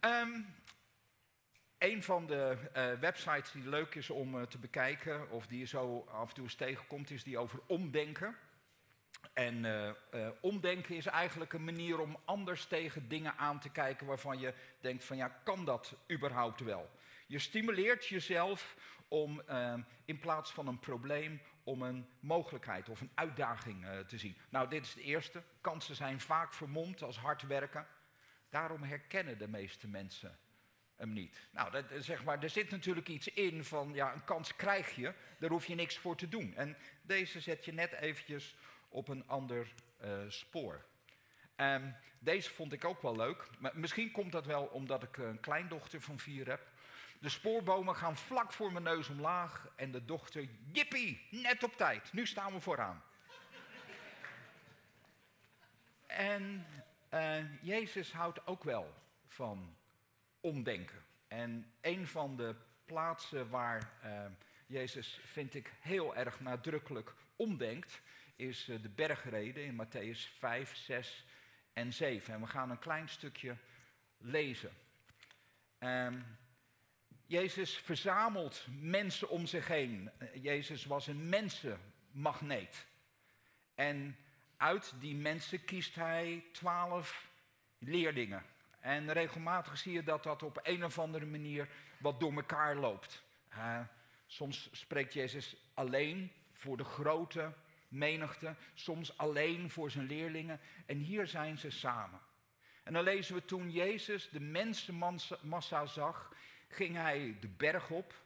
Een van de websites die leuk is om te bekijken, of die je zo af en toe eens tegenkomt, is die over omdenken. En omdenken is eigenlijk een manier om anders tegen dingen aan te kijken waarvan je denkt van ja, kan dat überhaupt wel? Je stimuleert jezelf om in plaats van een probleem, om een mogelijkheid of een uitdaging te zien. Nou, dit is de eerste. Kansen zijn vaak vermomd als hard werken. Daarom herkennen de meeste mensen hem niet. Nou, dat, zeg maar, er zit natuurlijk iets in van ja, een kans krijg je, daar hoef je niks voor te doen. En deze zet je net eventjes op een ander spoor. Deze vond ik ook wel leuk. Maar misschien komt dat wel omdat ik een kleindochter van 4 heb. De spoorbomen gaan vlak voor mijn neus omlaag en de dochter, jippie, net op tijd. Nu staan we vooraan. En Jezus houdt ook wel van omdenken. En een van de plaatsen waar Jezus, vind ik, heel erg nadrukkelijk omdenkt, is de bergreden in Mattheüs 5, 6 en 7. En we gaan een klein stukje lezen. Jezus verzamelt mensen om zich heen. Jezus was een mensenmagneet. En uit die mensen kiest hij 12 leerlingen. En regelmatig zie je dat dat op een of andere manier wat door elkaar loopt. Soms spreekt Jezus alleen voor de grote menigte, soms alleen voor zijn leerlingen. En hier zijn ze samen. En dan lezen we: toen Jezus de mensenmassa zag, ging hij de berg op.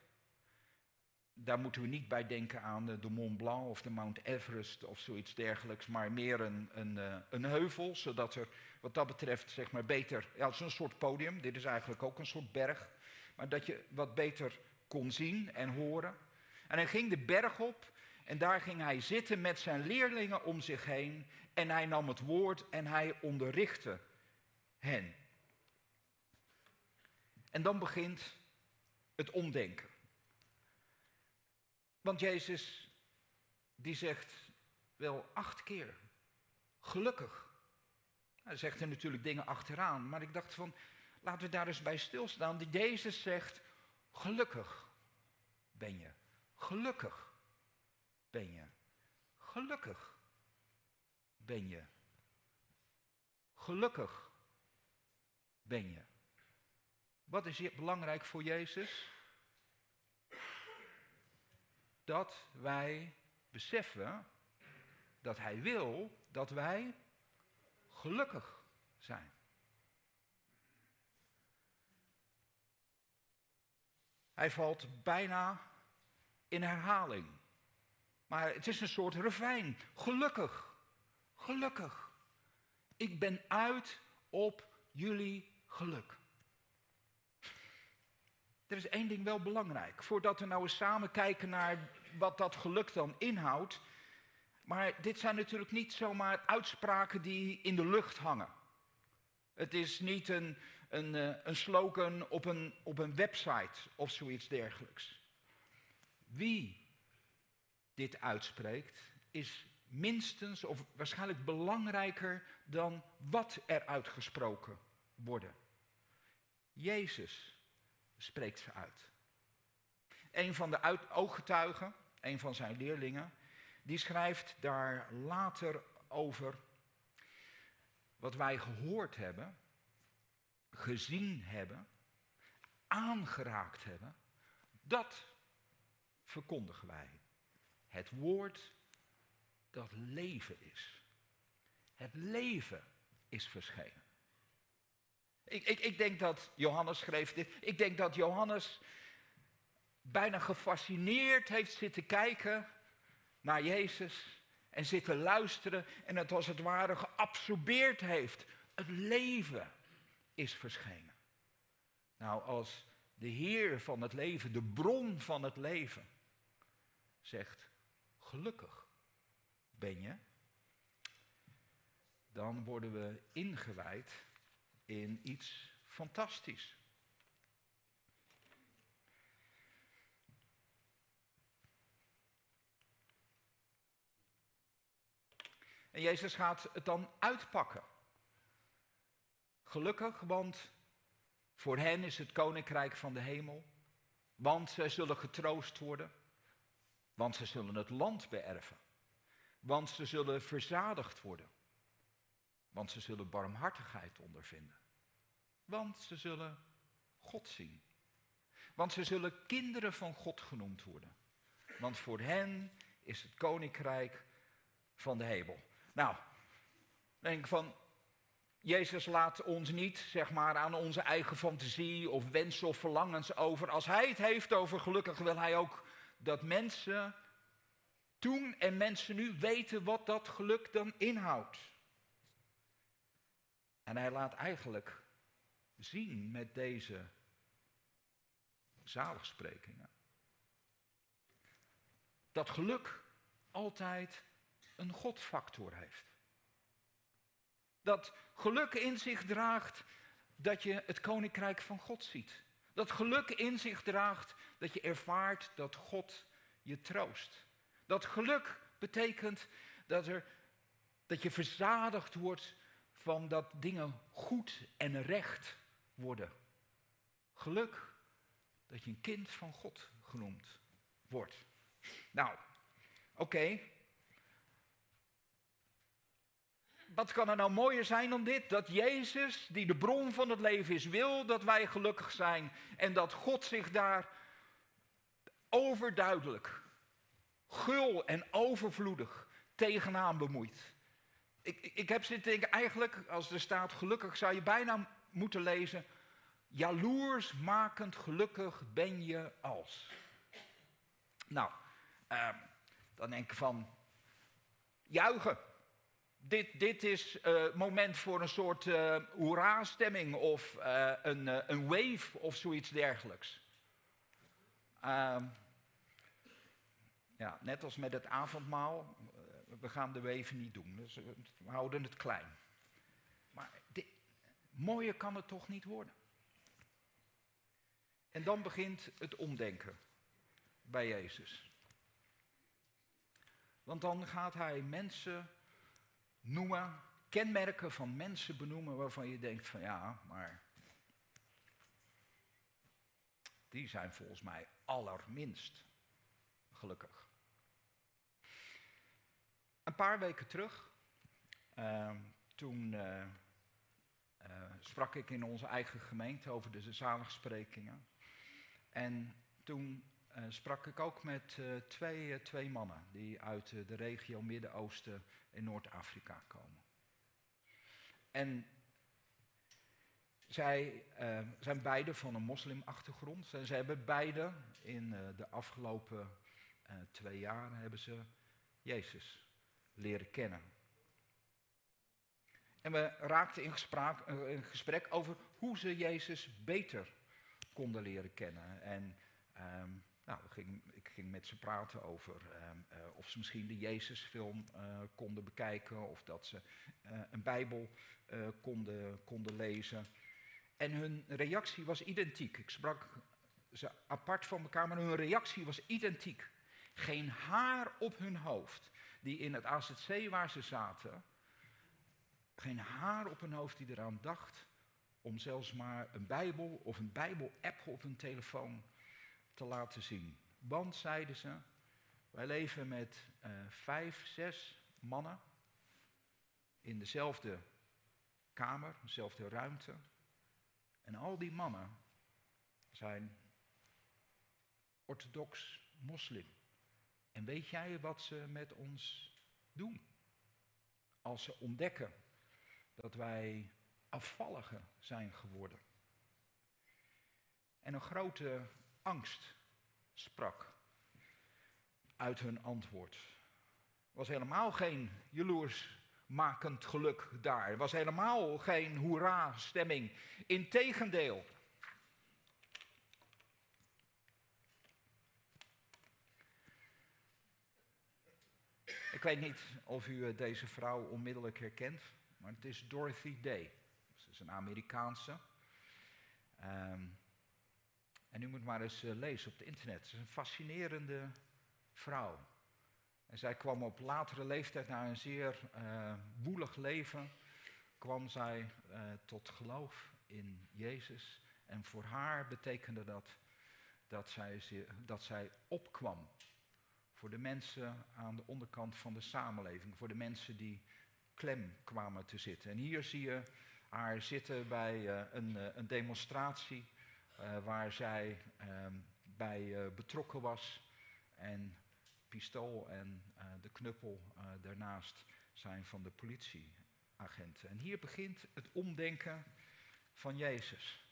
Daar moeten we niet bij denken aan de Mont Blanc of de Mount Everest of zoiets dergelijks, maar meer een heuvel, zodat er wat dat betreft, zeg maar, beter, ja, het is een soort podium, dit is eigenlijk ook een soort berg, maar dat je wat beter kon zien en horen. En hij ging de berg op en daar ging hij zitten met zijn leerlingen om zich heen en hij nam het woord en hij onderrichtte hen. En dan begint het omdenken. Want Jezus, die zegt wel 8 keer, gelukkig. Hij zegt er natuurlijk dingen achteraan, maar ik dacht van, laten we daar eens bij stilstaan. Jezus zegt, gelukkig ben je, gelukkig ben je, gelukkig ben je, gelukkig ben je. Wat is hier belangrijk voor Jezus? Dat wij beseffen dat hij wil dat wij gelukkig zijn. Hij valt bijna in herhaling. Maar het is een soort refrein. Gelukkig, gelukkig. Ik ben uit op jullie geluk. Er is één ding wel belangrijk, voordat we nou eens samen kijken naar wat dat geluk dan inhoudt. Maar dit zijn natuurlijk niet zomaar uitspraken die in de lucht hangen. Het is niet een slogan op een website of zoiets dergelijks. Wie dit uitspreekt is minstens of waarschijnlijk belangrijker dan wat er uitgesproken wordt. Jezus spreekt ze uit. Een van de ooggetuigen, een van zijn leerlingen, die schrijft daar later over: wat wij gehoord hebben, gezien hebben, aangeraakt hebben, dat verkondigen wij. Het woord dat leven is. Het leven is verschenen. Ik denk dat Johannes schreef dit. Ik denk dat Johannes bijna gefascineerd heeft zitten kijken naar Jezus en zitten luisteren en het als het ware geabsorbeerd heeft. Het leven is verschenen. Nou, als de Heer van het leven, de bron van het leven, zegt: gelukkig ben je, dan worden we ingewijd in iets fantastisch. En Jezus gaat het dan uitpakken. Gelukkig, want Voor hen is het koninkrijk van de hemel, want zij zullen getroost worden, want zij zullen het land beërven, want ze zullen verzadigd worden, want ze zullen barmhartigheid ondervinden, want ze zullen God zien, want ze zullen kinderen van God genoemd worden, want voor hen is het koninkrijk van de hemel. Nou, denk van, Jezus laat ons niet, zeg maar, aan onze eigen fantasie of wensen of verlangens over. Als hij het heeft over gelukkig, wil hij ook dat mensen toen en mensen nu weten wat dat geluk dan inhoudt. En hij laat eigenlijk zien met deze zaligsprekingen dat geluk altijd een Godfactor heeft. Dat geluk in zich draagt dat je het koninkrijk van God ziet. Dat geluk in zich draagt dat je ervaart dat God je troost. Dat geluk betekent dat je verzadigd wordt van dat dingen goed en recht worden. Geluk dat je een kind van God genoemd wordt. Nou, oké. Wat kan er nou mooier zijn dan dit? Dat Jezus, die de bron van het leven is, wil dat wij gelukkig zijn. En dat God zich daar overduidelijk, gul en overvloedig tegenaan bemoeit. Ik heb zitten denken, eigenlijk, als er staat gelukkig, zou je bijna moeten lezen: jaloersmakend gelukkig ben je als. Nou, dan denk ik van, juichen. Dit is moment voor een soort hoera-stemming of een wave of zoiets dergelijks. Ja, net als met het avondmaal, we gaan de wave niet doen, dus we houden het klein. Maar mooier kan het toch niet worden? En dan begint het omdenken bij Jezus. Want dan gaat hij mensen noemen, kenmerken van mensen benoemen waarvan je denkt van ja, maar die zijn volgens mij allerminst gelukkig. Een paar weken terug, toen sprak ik in onze eigen gemeente over de zaligsprekingen. En toen sprak ik ook met twee mannen die uit de regio Midden-Oosten in Noord-Afrika komen. En zij zijn beide van een moslimachtergrond. En zij hebben beide in de afgelopen 2 jaar hebben ze Jezus leren kennen. En we raakten in gesprek over hoe ze Jezus beter konden leren kennen. En nou, ik ging met ze praten over of ze misschien de Jezusfilm konden bekijken, of dat ze een Bijbel konden lezen. En hun reactie was identiek. Ik sprak ze apart van elkaar, maar hun reactie was identiek. Geen haar op hun hoofd die in het AZC waar ze zaten, geen haar op hun hoofd die eraan dacht om zelfs maar een Bijbel of een Bijbel-app op hun telefoon te laten zien. Want, zeiden ze, wij leven met 5, 6 mannen in dezelfde kamer, dezelfde ruimte. En al die mannen zijn orthodox moslim. En weet jij wat ze met ons doen? Als ze ontdekken dat wij afvalligen zijn geworden. En een grote angst sprak uit hun antwoord. Er was helemaal geen jaloersmakend geluk daar. Er was helemaal geen hoera-stemming. Integendeel. Ik weet niet of u deze vrouw onmiddellijk herkent, maar het is Dorothy Day. Ze is een Amerikaanse. En u moet maar eens lezen op het internet. Ze is een fascinerende vrouw. En zij kwam op latere leeftijd, na een zeer woelig leven, kwam zij tot geloof in Jezus. En voor haar betekende dat dat zij opkwam voor de mensen aan de onderkant van de samenleving, voor de mensen die klem kwamen te zitten. En hier zie je haar zitten bij een demonstratie waar zij bij betrokken was. En pistool en de knuppel daarnaast zijn van de politieagenten. En hier begint het omdenken van Jezus.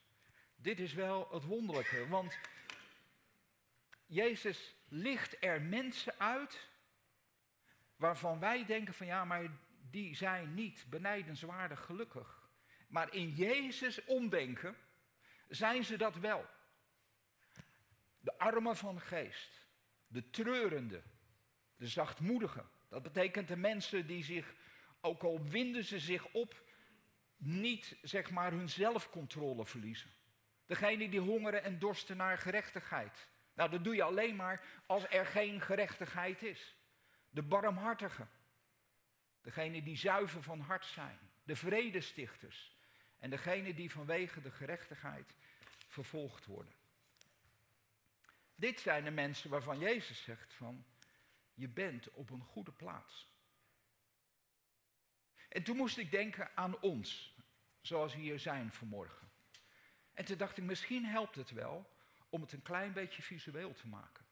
Dit is wel het wonderlijke, want Jezus licht er mensen uit waarvan wij denken van ja, maar die zijn niet benijdenswaardig gelukkig. Maar in Jezus omdenken zijn ze dat wel. De armen van geest, de treurende, de zachtmoedigen. Dat betekent de mensen die zich, ook al winden ze zich op, niet zeg maar hun zelfcontrole verliezen. Degene die hongeren en dorsten naar gerechtigheid. Nou, dat doe je alleen maar als er geen gerechtigheid is. De barmhartigen. Degene die zuiver van hart zijn. De vredestichters. En degene die vanwege de gerechtigheid vervolgd worden. Dit zijn de mensen waarvan Jezus zegt van, je bent op een goede plaats. En toen moest ik denken aan ons, zoals we hier zijn vanmorgen. En toen dacht ik, misschien helpt het wel om het een klein beetje visueel te maken.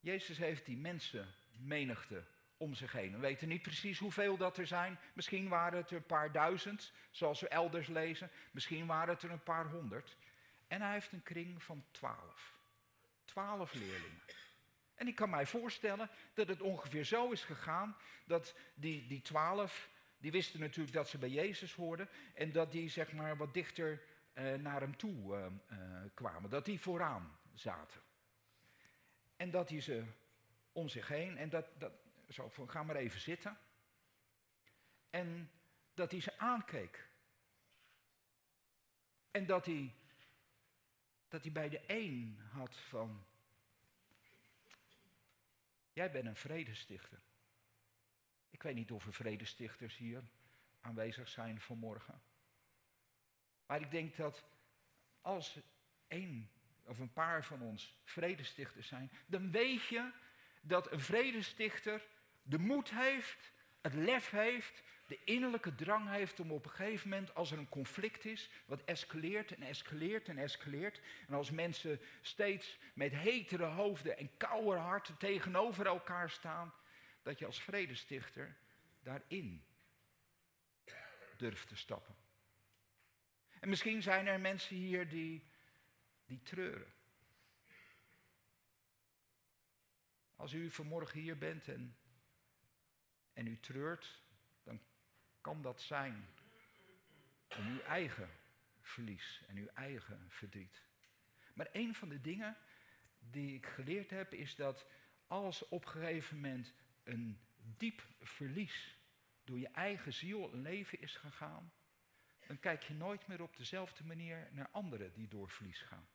Jezus heeft die mensenmenigte om zich heen. We weten niet precies hoeveel dat er zijn. Misschien waren het er een paar duizend, zoals we elders lezen. Misschien waren het er een paar honderd. En hij heeft een kring van 12. 12 leerlingen. En ik kan mij voorstellen dat het ongeveer zo is gegaan dat die 12, die wisten natuurlijk dat ze bij Jezus hoorden en dat die zeg maar wat dichter naar hem toe kwamen. Dat die vooraan zaten. En dat hij ze om zich heen en dat zo van, ga maar even zitten. En dat hij ze aankeek. En dat hij bij de een had van, jij bent een vredestichter. Ik weet niet of er vredestichters hier aanwezig zijn vanmorgen. Maar ik denk dat als één of een paar van ons vredestichters zijn, dan weet je dat een vredestichter de moed heeft, het lef heeft, de innerlijke drang heeft om op een gegeven moment, als er een conflict is, wat escaleert en escaleert en escaleert. En als mensen steeds met hetere hoofden en koude harten tegenover elkaar staan, dat je als vredestichter daarin durft te stappen. En misschien zijn er mensen hier die treuren. Als u vanmorgen hier bent en u treurt, dan kan dat zijn om uw eigen verlies en uw eigen verdriet. Maar een van de dingen die ik geleerd heb is dat als op een gegeven moment een diep verlies door je eigen ziel en leven is gegaan, dan kijk je nooit meer op dezelfde manier naar anderen die door verlies gaan.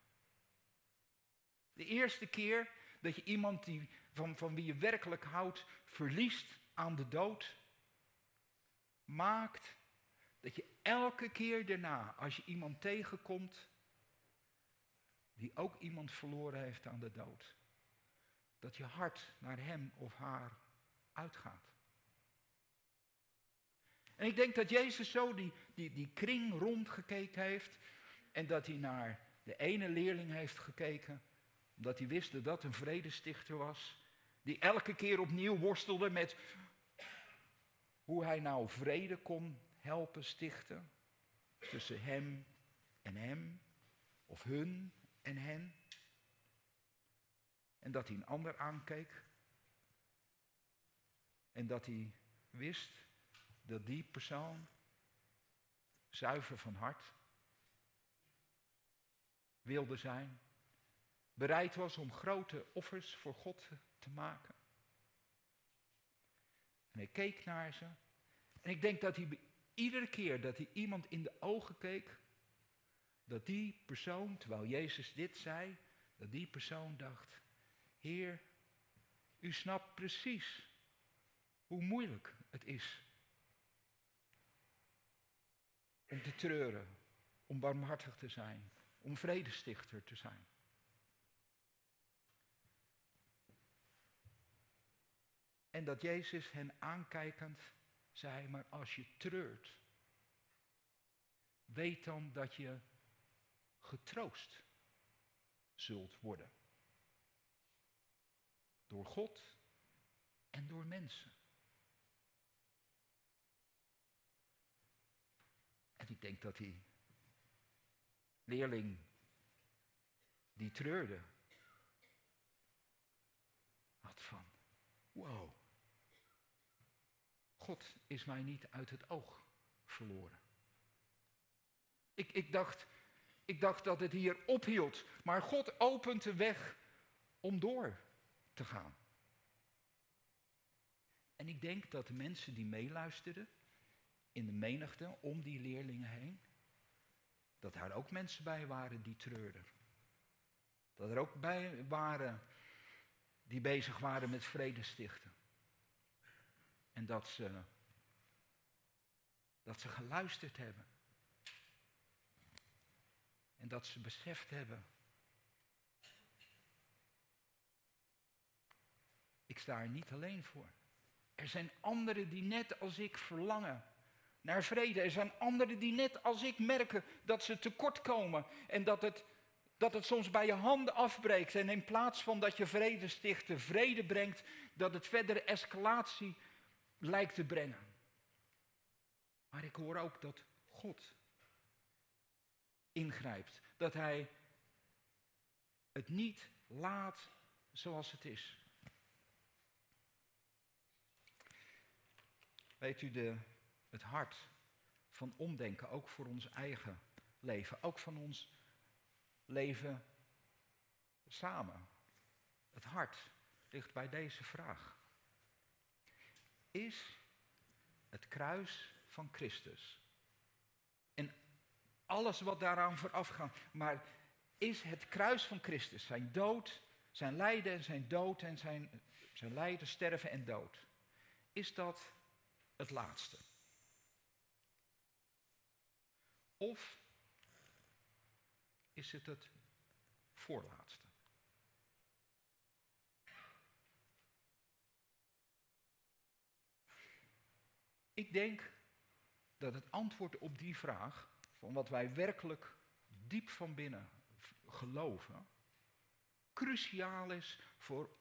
De eerste keer dat je iemand van wie je werkelijk houdt verliest aan de dood, maakt dat je elke keer daarna, als je iemand tegenkomt die ook iemand verloren heeft aan de dood, dat je hart naar hem of haar uitgaat. En ik denk dat Jezus zo die kring rondgekeken heeft en dat hij naar de ene leerling heeft gekeken, omdat hij wist dat dat een vredestichter was, die elke keer opnieuw worstelde met hoe hij nou vrede kon helpen stichten tussen hem en hem, of hun en hen. En dat hij een ander aankeek. En dat hij wist dat die persoon, zuiver van hart, wilde zijn, bereid was om grote offers voor God te maken. En hij keek naar ze. En ik denk dat hij iedere keer dat hij iemand in de ogen keek, dat die persoon, terwijl Jezus dit zei, dat die persoon dacht, Heer, u snapt precies hoe moeilijk het is. om te treuren, om barmhartig te zijn, om vredestichter te zijn. En dat Jezus hen aankijkend zei, maar als je treurt, weet dan dat je getroost zult worden. Door God en door mensen. En ik denk dat die leerling die treurde, had van, wow, God is mij niet uit het oog verloren. Ik dacht dat het hier ophield, maar God opent de weg om door te gaan. En ik denk dat de mensen die meeluisterden in de menigte om die leerlingen heen, dat daar ook mensen bij waren die treurden. Dat er ook bij waren die bezig waren met vrede stichten. En dat ze geluisterd hebben. En dat ze beseft hebben. Ik sta er niet alleen voor. Er zijn anderen die net als ik verlangen naar vrede. Er zijn anderen die net als ik merken dat ze tekortkomen. En dat het soms bij je handen afbreekt. En in plaats van dat je vrede sticht, de vrede brengt, dat het verdere escalatie lijkt te brengen. Maar ik hoor ook dat God ingrijpt. Dat hij het niet laat zoals het is. Weet u, het hart van omdenken, ook voor ons eigen leven, ook van ons leven samen. Het hart ligt bij deze vraag. Is het kruis van Christus en alles wat daaraan vooraf gaat, maar is het kruis van Christus, zijn dood, zijn lijden en zijn dood en zijn lijden, sterven en dood, is dat het laatste? Of is het voorlaatste? Ik denk dat het antwoord op die vraag, van wat wij werkelijk diep van binnen geloven, cruciaal is voor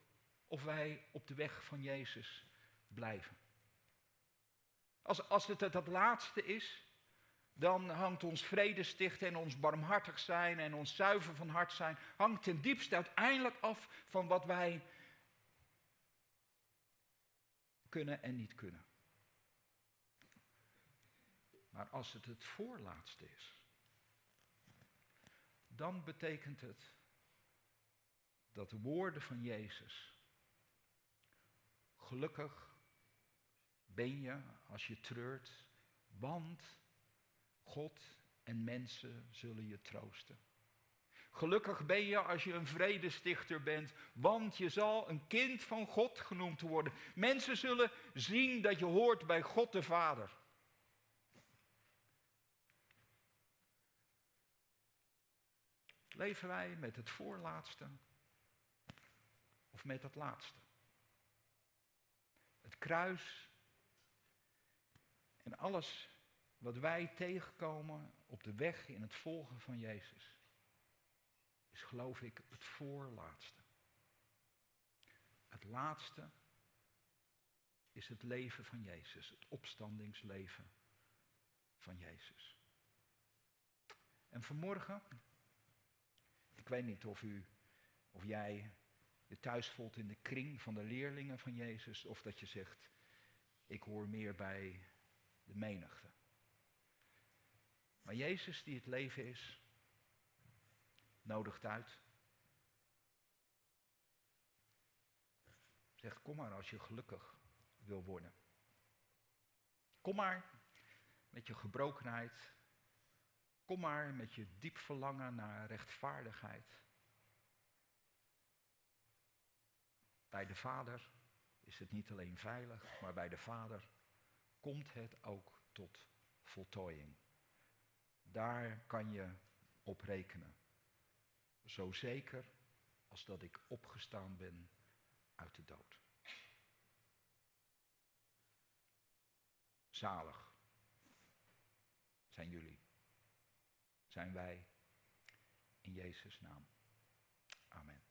of wij op de weg van Jezus blijven. Als het dat laatste is, dan hangt ons vredestichten en ons barmhartig zijn en ons zuiver van hart zijn, hangt ten diepste uiteindelijk af van wat wij kunnen en niet kunnen. Maar als het voorlaatste is, dan betekent het dat de woorden van Jezus, gelukkig ben je als je treurt, want God en mensen zullen je troosten. Gelukkig ben je als je een vredestichter bent, want je zal een kind van God genoemd worden. Mensen zullen zien dat je hoort bij God de Vader. Leven wij met het voorlaatste of met het laatste? Het kruis en alles wat wij tegenkomen op de weg in het volgen van Jezus is, geloof ik, het voorlaatste. Het laatste is het leven van Jezus, het opstandingsleven van Jezus. En vanmorgen, ik weet niet of jij je thuis voelt in de kring van de leerlingen van Jezus, of dat je zegt, ik hoor meer bij de menigte. Maar Jezus, die het leven is, nodigt uit. Zegt, kom maar als je gelukkig wil worden. Kom maar met je gebrokenheid. Kom maar met je diep verlangen naar rechtvaardigheid. Bij de Vader is het niet alleen veilig, maar bij de Vader komt het ook tot voltooiing. Daar kan je op rekenen. Zo zeker als dat ik opgestaan ben uit de dood. Zalig zijn jullie, zijn wij, in Jezus' naam. Amen.